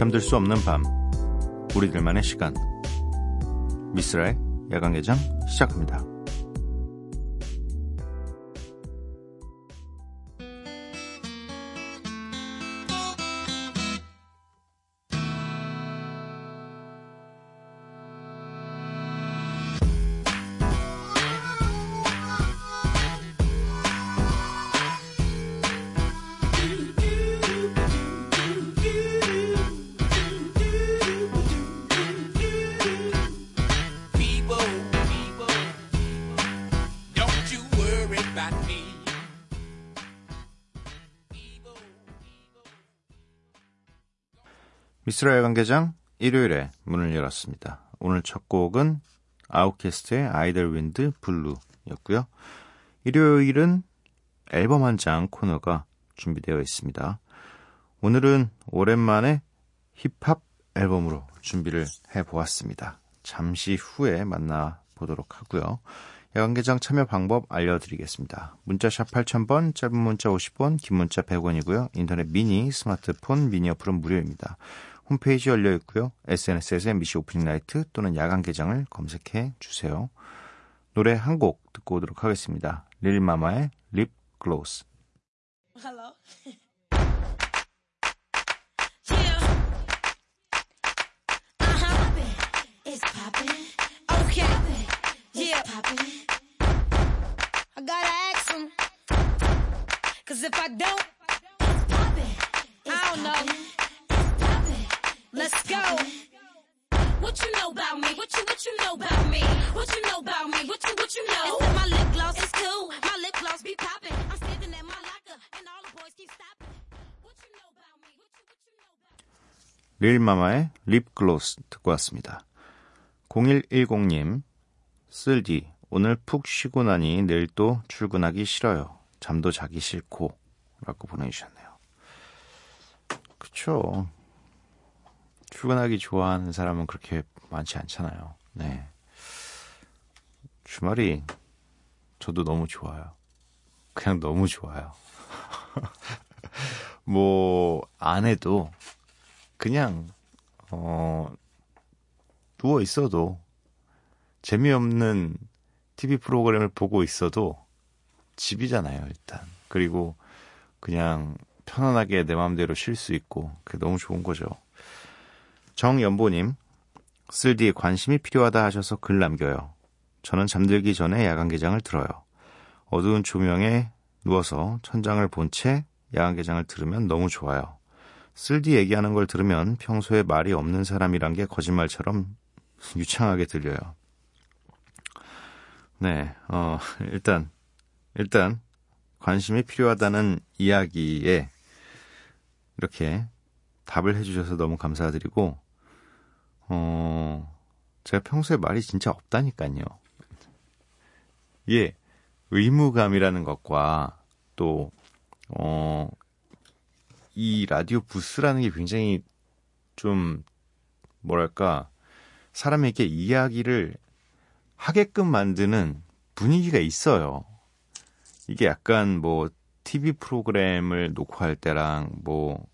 잠들 수 없는 밤, 우리들만의 시간. 미쓰라의 야간개장 시작합니다. 미쓰라 야간개장 일요일에 문을 열었습니다. 오늘 첫 곡은 아웃캐스트의 아이들 윈드 블루였고요. 일요일은 앨범 한 장 코너가 준비되어 있습니다. 오늘은 오랜만에 힙합 앨범으로 준비를 해보았습니다. 잠시 후에 만나보도록 하고요. 야간개장 참여 방법 알려드리겠습니다. 문자샵 8000번, 짧은 문자 50원, 긴 문자 100원이고요. 인터넷 미니, 스마트폰, 미니 어플은 무료입니다. 홈페이지 열려있고요. SNS에서 MBC 오프닝 라이트 또는 야간개장을 검색해 주세요. 노래 한 곡 듣고 오도록 하겠습니다. 릴마마의 립 글로스. Hello. Yeah. It's poppin'. Okay. Yeah. It's poppin'. I gotta ask him. Cause if I don't, it's poppin'. I don't know. Let's go. What you know about me? What you know about me? What you know about me? What you know? It's my lip gloss is cool. My lip gloss be popping. I'm standing at my locker and all the boys keep stopping. What you know about me? What you know about me? 릴마마의 립글로스 듣고 왔습니다. 0110님, 쓸디 오늘 푹 쉬고 나니 내일 또 출근하기 싫어요. 잠도 자기 싫고 라고 보내주셨네요. 그쵸. 출근하기 좋아하는 사람은 그렇게 많지 않잖아요. 네. 주말이 저도 너무 좋아요. 그냥 너무 좋아요. 뭐, 안 해도, 그냥, 누워 있어도, 재미없는 TV 프로그램을 보고 있어도, 집이잖아요, 일단. 그리고, 그냥 편안하게 내 마음대로 쉴 수 있고, 그게 너무 좋은 거죠. 정연보님, 쓸디 관심이 필요하다 하셔서 글 남겨요. 저는 잠들기 전에 야간개장을 들어요. 어두운 조명에 누워서 천장을 본 채 야간개장을 들으면 너무 좋아요. 쓸디 얘기하는 걸 들으면 평소에 말이 없는 사람이란 게 거짓말처럼 유창하게 들려요. 네, 일단 관심이 필요하다는 이야기에 이렇게 답을 해주셔서 너무 감사드리고, 제가 평소에 말이 진짜 없다니까요. 이게 의무감이라는 것과 또, 이 라디오 부스라는 게 굉장히 좀, 뭐랄까, 사람에게 이야기를 하게끔 만드는 분위기가 있어요. 이게 약간 뭐, TV 프로그램을 녹화할 때랑 뭐,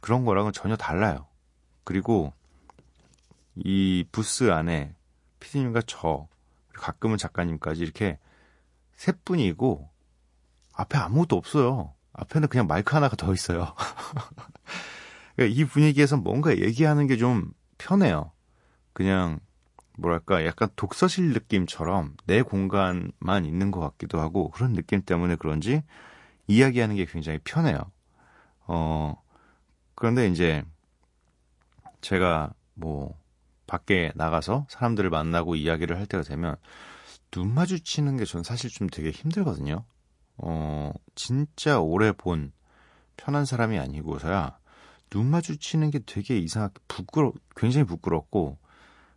그런 거랑은 전혀 달라요. 그리고 이 부스 안에 피디님과 저, 가끔은 작가님까지 이렇게 세 분이고 앞에 아무것도 없어요. 앞에는 그냥 마이크 하나가 더 있어요. 이 분위기에서 뭔가 얘기하는 게 좀 편해요. 그냥 뭐랄까 약간 독서실 느낌처럼 내 공간만 있는 것 같기도 하고 그런 느낌 때문에 그런지 이야기하는 게 굉장히 편해요. 그런데 이제 제가 뭐 밖에 나가서 사람들을 만나고 이야기를 할 때가 되면 눈 마주치는 게 전 사실 좀 되게 힘들거든요. 진짜 오래 본 편한 사람이 아니고서야 눈 마주치는 게 되게 이상하게 굉장히 부끄럽고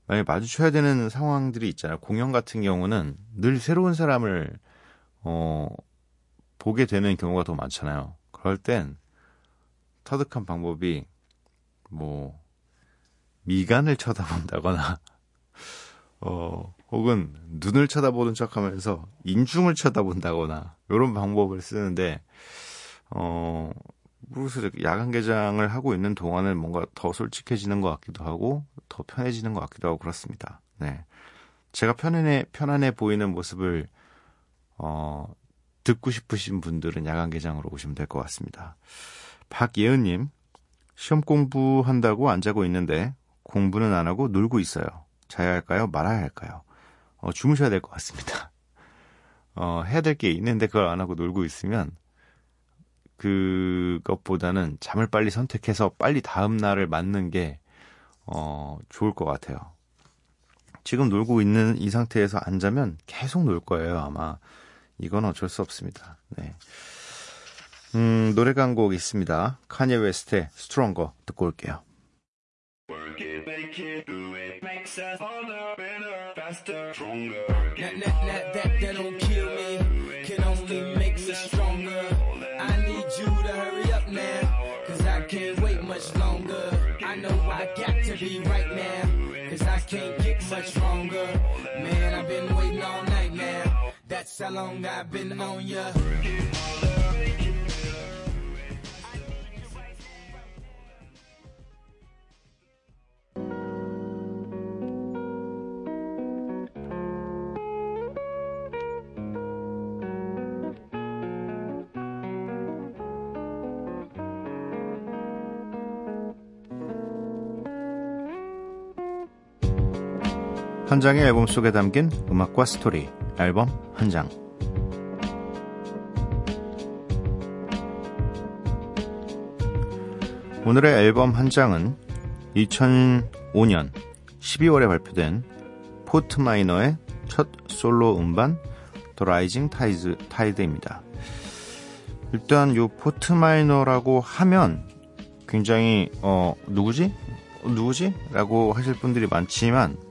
만약에 마주쳐야 되는 상황들이 있잖아요. 공연 같은 경우는 늘 새로운 사람을 보게 되는 경우가 더 많잖아요. 그럴 땐 터득한 방법이 뭐 미간을 쳐다본다거나 혹은 눈을 쳐다보는 척하면서 인중을 쳐다본다거나 이런 방법을 쓰는데 브루스 야간 개장을 하고 있는 동안은 뭔가 더 솔직해지는 것 같기도 하고 더 편해지는 것 같기도 하고 그렇습니다. 네, 제가 편안해 보이는 모습을 듣고 싶으신 분들은 야간 개장으로 오시면 될 것 같습니다. 박예은님, 시험 공부한다고 안 자고 있는데 공부는 안 하고 놀고 있어요. 자야 할까요? 말아야 할까요? 주무셔야 될 것 같습니다. 해야 될 게 있는데 그걸 안 하고 놀고 있으면 그것보다는 잠을 빨리 선택해서 빨리 다음 날을 맞는 게 좋을 것 같아요. 지금 놀고 있는 이 상태에서 안 자면 계속 놀 거예요, 아마. 이건 어쩔 수 없습니다. 네. 노래가 한 곡 있습니다. 카니 웨스트의 스트롱거 듣고 올게요. Work it, make it, do it, makes us harder, better, faster, stronger. That don't kill me, can only make me stronger. I need you to hurry up now, cause I can't wait much longer. I know I got to be right now, cause I can't get much stronger. Man, I've been waiting all night now, that's how long I've been on ya. 한 장의 앨범 속에 담긴 음악과 스토리, 앨범 한 장. 오늘의 앨범 한 장은 2005년 12월에 발표된 포트 마이너의 첫 솔로 음반 The Rising Tide입니다. 일단 이 포트 마이너라고 하면 굉장히 누구지? 라고 하실 분들이 많지만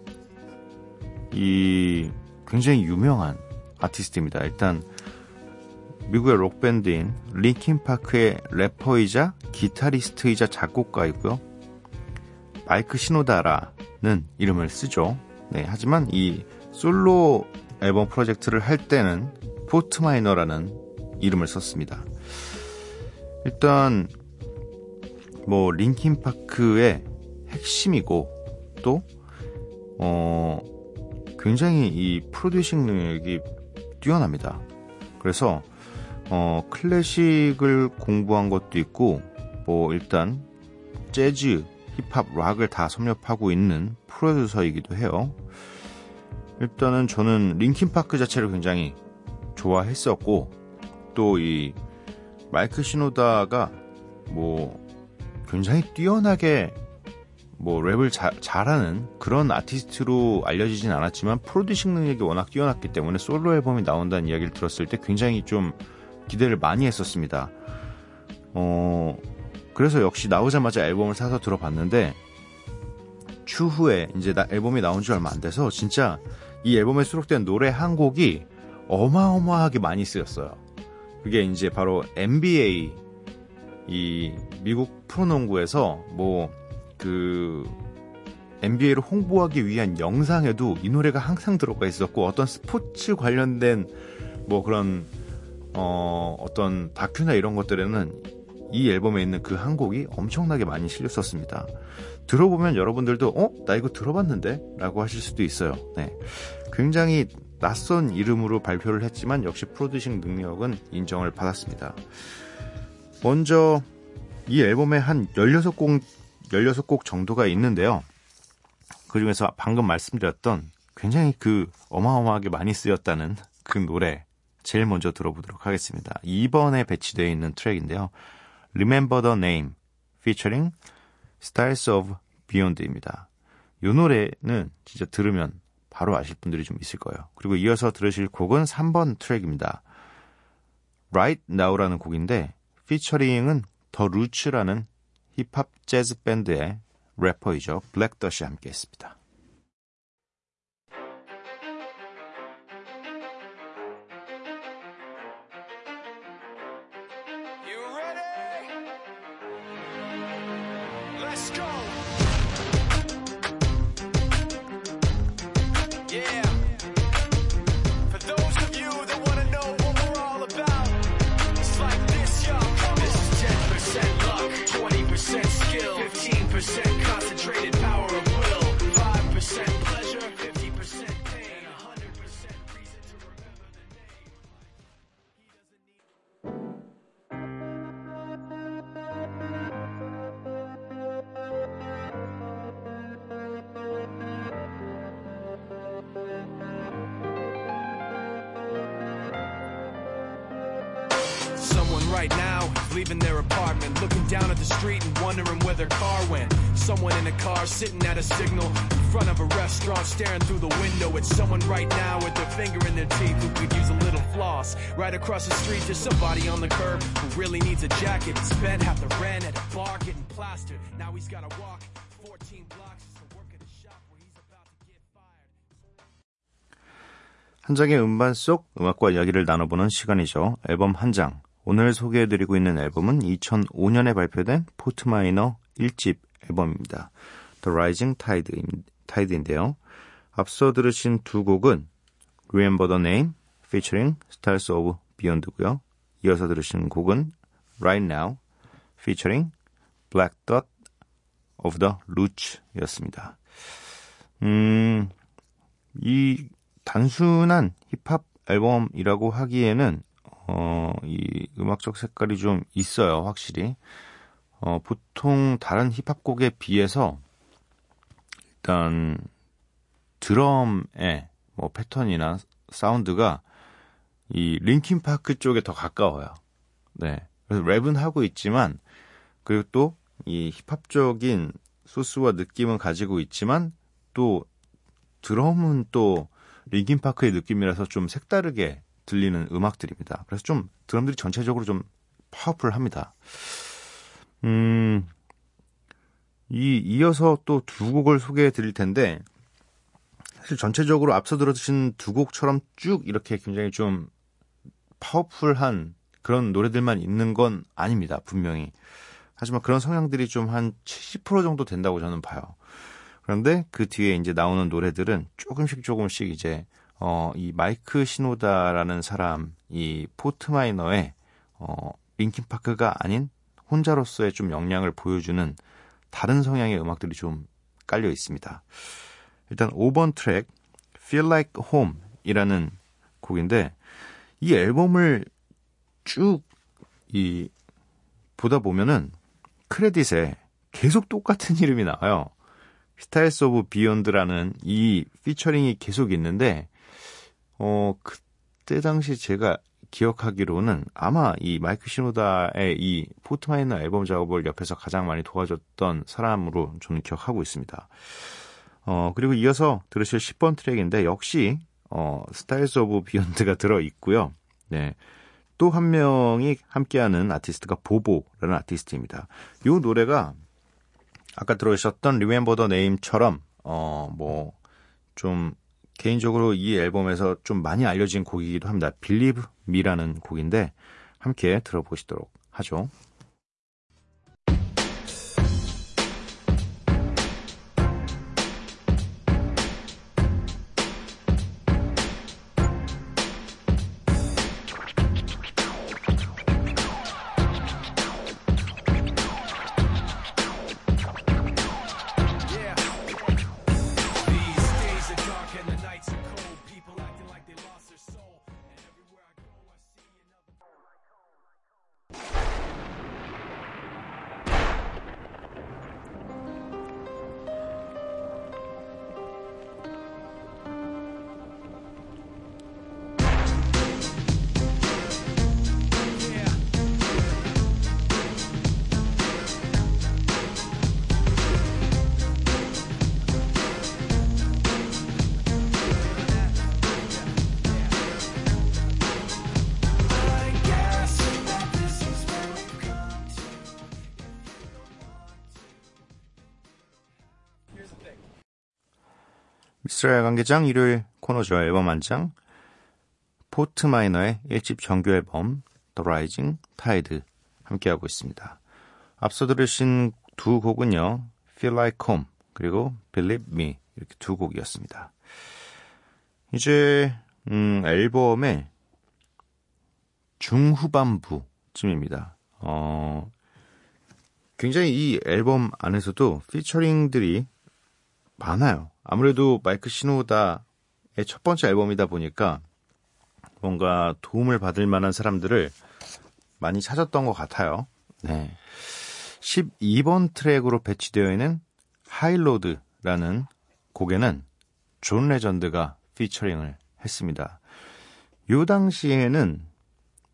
이 굉장히 유명한 아티스트입니다. 일단 미국의 록밴드인 링킨파크의 래퍼이자 기타리스트이자 작곡가이고요. 마이크 시노다라는 이름을 쓰죠. 네, 하지만 이 솔로 앨범 프로젝트를 할 때는 포트 마이너라는 이름을 썼습니다. 일단 뭐 링킨파크의 핵심이고 또 굉장히 이 프로듀싱 능력이 뛰어납니다. 그래서 클래식을 공부한 것도 있고 뭐 일단 재즈, 힙합, 락을 다 섭렵하고 있는 프로듀서이기도 해요. 일단은 저는 링킨파크 자체를 굉장히 좋아했었고 또 이 마이크 시노다가 뭐 굉장히 뛰어나게 뭐 랩을 잘하는 그런 아티스트로 알려지진 않았지만 프로듀싱 능력이 워낙 뛰어났기 때문에 솔로 앨범이 나온다는 이야기를 들었을 때 굉장히 좀 기대를 많이 했었습니다. 그래서 역시 나오자마자 앨범을 사서 들어봤는데 추후에 이제 앨범이 나온 지 얼마 안 돼서 진짜 이 앨범에 수록된 노래 한 곡이 어마어마하게 많이 쓰였어요. 그게 이제 바로 NBA 이 미국 프로농구에서 뭐 그 NBA를 홍보하기 위한 영상에도 이 노래가 항상 들어가 있었고 어떤 스포츠 관련된 뭐 그런 어떤 다큐나 이런 것들에는 이 앨범에 있는 그 한 곡이 엄청나게 많이 실렸었습니다. 들어보면 여러분들도 나 이거 들어봤는데? 라고 하실 수도 있어요. 네, 굉장히 낯선 이름으로 발표를 했지만 역시 프로듀싱 능력은 인정을 받았습니다. 먼저 이 앨범에 한 16곡 정도가 있는데요. 그 중에서 방금 말씀드렸던 굉장히 그 어마어마하게 많이 쓰였다는 그 노래 제일 먼저 들어보도록 하겠습니다. 2번에 배치되어 있는 트랙인데요. Remember the Name featuring Styles of Beyond입니다. 이 노래는 진짜 들으면 바로 아실 분들이 좀 있을 거예요. 그리고 이어서 들으실 곡은 3번 트랙입니다. Right Now라는 곡인데 피처링은 더 루츠라는 힙합 재즈 밴드의 래퍼이죠. 블랙 덧이 함께했습니다. right now is leaving their apartment, looking down at the street and wondering where their car went. Someone in a car sitting at a signal in front of a restaurant, staring through the window at someone right now with their finger in their teeth who could use a little floss. Right across the street there's somebody on the curb who really needs a jacket and spent half the rent at a bar getting plastered. Now he's gotta walk 14 blocks to work at a shop where he's about to get fired. 한 장의 음반 속 음악과 이야기를 나눠보는 시간이죠. 앨범 한 장. 오늘 소개해드리고 있는 앨범은 2005년에 발표된 포트마이너 1집 앨범입니다. The Rising Tide인데요. 앞서 들으신 두 곡은 Remember the Name featuring Styles of Beyond고요. 이어서 들으신 곡은 Right Now featuring Black Thought of the Roots였습니다. 이 단순한 힙합 앨범이라고 하기에는 이 음악적 색깔이 좀 있어요, 확실히. 보통 다른 힙합곡에 비해서 일단 드럼의 뭐 패턴이나 사운드가 이 링킨 파크 쪽에 더 가까워요. 네. 그래서 랩은 하고 있지만, 그리고 또 이 힙합적인 소스와 느낌은 가지고 있지만, 또 드럼은 또 링킨 파크의 느낌이라서 좀 색다르게 들리는 음악들입니다. 그래서 좀 드럼들이 전체적으로 좀 파워풀합니다. 이어서 또 두 곡을 소개해 드릴 텐데, 사실 전체적으로 앞서 들으신 두 곡처럼 쭉 이렇게 굉장히 좀 파워풀한 그런 노래들만 있는 건 아닙니다, 분명히. 하지만 그런 성향들이 좀 한 70% 정도 된다고 저는 봐요. 그런데 그 뒤에 이제 나오는 노래들은 조금씩 이제 이 마이크 시노다라는 사람, 이 포트마이너의 링킨파크가 아닌 혼자로서의 좀 역량을 보여주는 다른 성향의 음악들이 좀 깔려 있습니다. 일단 5번 트랙 Feel Like Home이라는 곡인데, 이 앨범을 쭉 보다 보면은 크레딧에 계속 똑같은 이름이 나와요. 스타일스 오브 비욘드라는 이 피처링이 계속 있는데, 그때 당시 제가 기억하기로는 아마 이 마이크 시노다의 이 포트마이너 앨범 작업을 옆에서 가장 많이 도와줬던 사람으로 저는 기억하고 있습니다. 그리고 이어서 들으실 10번 트랙인데, 역시 스타일스 오브 비욘드가 들어있고요. 네. 또 한 명이 함께하는 아티스트가 보보라는 아티스트입니다. 이 노래가 아까 들어오셨던 Remember the Name처럼 뭐 좀 개인적으로 이 앨범에서 좀 많이 알려진 곡이기도 합니다. Believe Me라는 곡인데 함께 들어보시도록 하죠. 미쓰라 관계장 일요일 코너죠. 앨범 한 장. 포트마이너의 1집 정규 앨범 The Rising Tide 함께하고 있습니다. 앞서 들으신 두 곡은요, Feel Like Home 그리고 Believe Me, 이렇게 두 곡이었습니다. 이제 앨범의 중후반부쯤입니다. 굉장히 이 앨범 안에서도 피처링들이 많아요. 아무래도 마이크 시노다의 첫 번째 앨범이다 보니까 뭔가 도움을 받을 만한 사람들을 많이 찾았던 것 같아요. 네. 12번 트랙으로 배치되어 있는 하이로드라는 곡에는 존 레전드가 피처링을 했습니다. 이 당시에는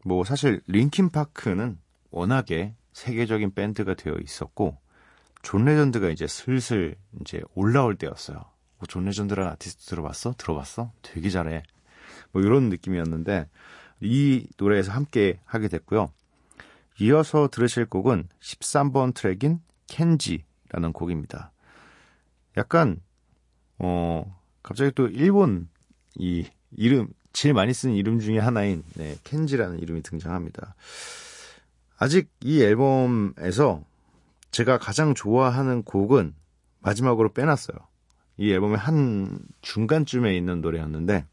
뭐 사실 링킨파크는 워낙에 세계적인 밴드가 되어 있었고 존 레전드가 이제 슬슬 이제 올라올 때였어요. 존 레전드라는 아티스트 들어봤어? 들어봤어? 되게 잘해. 뭐 이런 느낌이었는데 이 노래에서 함께 하게 됐고요. 이어서 들으실 곡은 13번 트랙인 켄지라는 곡입니다. 약간 갑자기 또 일본 이 이름 제일 많이 쓰는 이름 중에 하나인 켄지라는 이름이 등장합니다. 아직 이 앨범에서 제가 가장 좋아하는 곡은 마지막으로 빼놨어요. 이 앨범의 한 중간쯤에 있는 노래였는데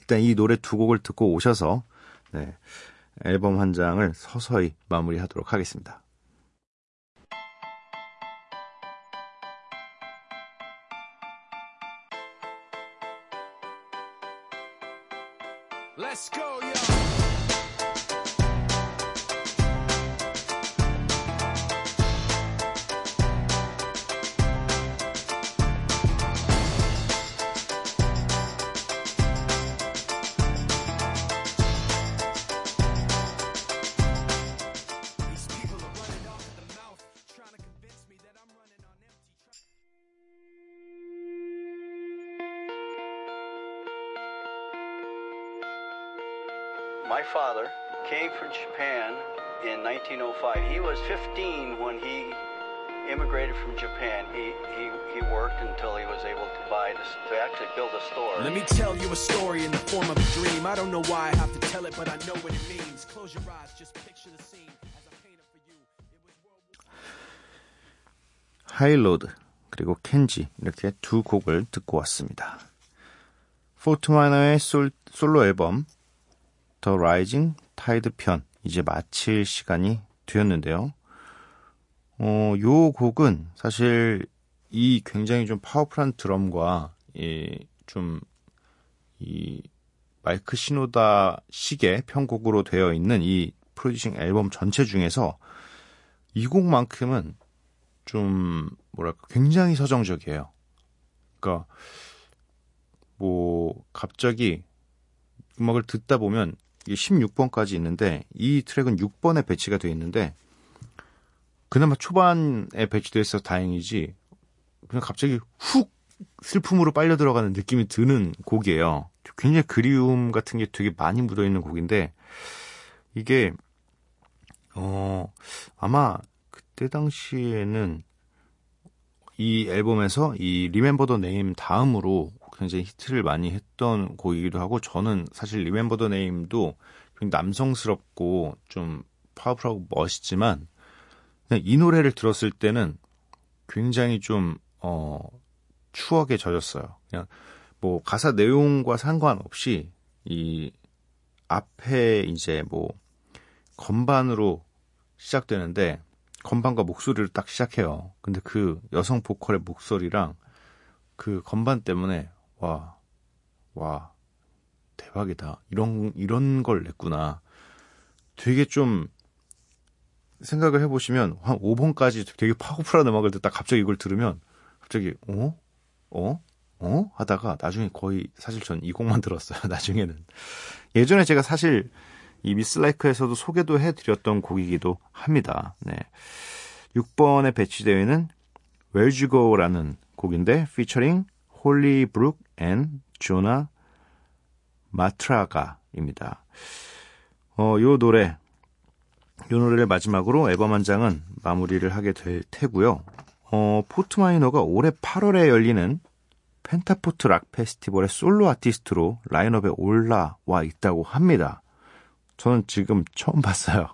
일단 이 노래 두 곡을 듣고 오셔서 앨범 한 장을 서서히 마무리하도록 하겠습니다. Let's go, yo! My father came from Japan in 1905. He was 15 when he immigrated from Japan. He worked until he was able to to actually build a store. Let me tell you a story in the form of a dream. I don't know why I have to tell it, but I know what it means. Close your eyes, just picture the scene as I paint it for you. It was World War 하이로드 그리고 켄지 이렇게 두 곡을 듣고 왔습니다. 포트 마이너의 솔로 앨범 더 라이징 타이드 편 이제 마칠 시간이 되었는데요. 요 곡은 사실 이 굉장히 좀 파워풀한 드럼과 이 마이크 시노다 식의 편곡으로 되어 있는 이 프로듀싱 앨범 전체 중에서 이 곡만큼은 좀 뭐랄까 굉장히 서정적이에요. 그러니까 뭐 갑자기 음악을 듣다 보면 16번까지 있는데 이 트랙은 6번에 배치가 되어 있는데 그나마 초반에 배치되어 있어서 다행이지 그냥 갑자기 훅 슬픔으로 빨려 들어가는 느낌이 드는 곡이에요. 굉장히 그리움 같은 게 되게 많이 묻어있는 곡인데 이게 아마 그때 당시에는 이 앨범에서 이 Remember the Name 다음으로 굉장히 히트를 많이 했던 곡이기도 하고 저는 사실 Remember the Name도 남성스럽고 좀 파워풀하고 멋있지만 그냥 이 노래를 들었을 때는 굉장히 좀 추억에 젖었어요. 그냥 뭐 가사 내용과 상관없이 이 앞에 이제 뭐 건반으로 시작되는데 건반과 목소리를 딱 시작해요. 근데 그 여성 보컬의 목소리랑 그 건반 때문에 와 대박이다 이런 걸 냈구나 되게 좀 생각을 해보시면 한 5번까지 되게 파워풀한 음악을 듣다 갑자기 이걸 들으면 갑자기 하다가 나중에 거의 사실 전 이 곡만 들었어요. 나중에는 예전에 제가 사실 이 미스라이크에서도 소개도 해드렸던 곡이기도 합니다. 네. 6번에 배치되어 있는 Where'd You Go라는 곡인데 피처링 홀리브룩 앤 조나 마트라가입니다. 요 노래를 마지막으로 앨범 한 장은 마무리를 하게 될 테고요. 포트 마이너가 올해 8월에 열리는 펜타포트 락 페스티벌의 솔로 아티스트로 라인업에 올라와 있다고 합니다. 저는 지금 처음 봤어요.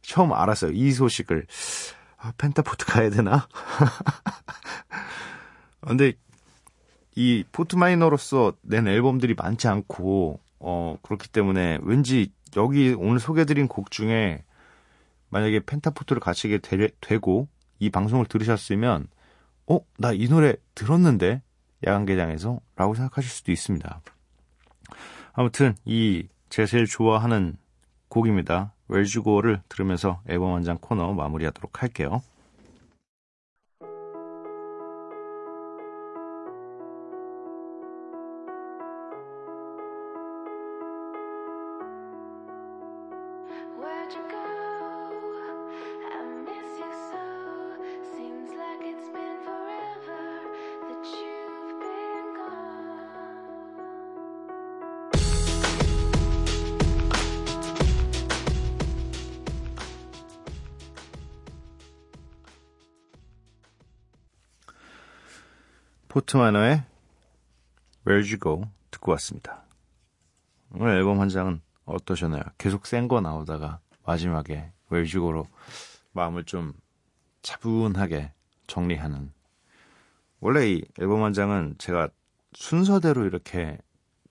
처음 알았어요. 이 소식을. 펜타포트 가야 되나? 근데 이 포트마이너로서 낸 앨범들이 많지 않고 그렇기 때문에 왠지 여기 오늘 소개해드린 곡 중에 만약에 펜타포트를 가시게 되고 이 방송을 들으셨으면 나 이 노래 들었는데 야간개장에서 라고 생각하실 수도 있습니다. 아무튼 이 제가 제일 좋아하는 곡입니다. 웰주고를 들으면서 앨범 한 장 코너 마무리하도록 할게요. 포트마너의 Where'd You Go 듣고 왔습니다. 오늘 앨범 한 장은 어떠셨나요? 계속 센 거 나오다가 마지막에 Where'd You Go로 마음을 좀 차분하게 정리하는. 원래 이 앨범 한 장은 제가 순서대로 이렇게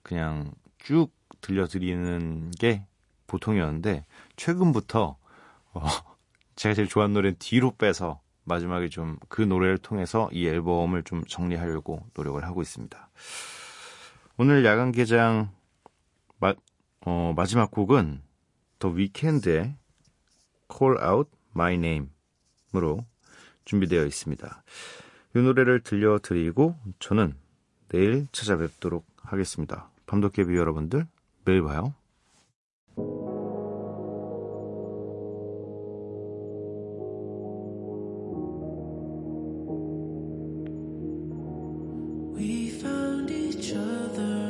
그냥 쭉 들려드리는 게 보통이었는데 최근부터 제가 제일 좋아하는 노래는 뒤로 빼서 마지막에 좀 그 노래를 통해서 이 앨범을 좀 정리하려고 노력을 하고 있습니다. 오늘 야간 개장 마지막 곡은 The Weeknd의 Call Out My Name으로 준비되어 있습니다. 이 노래를 들려드리고 저는 내일 찾아뵙도록 하겠습니다. 밤도깨비 여러분들 매일 봐요. We found each other.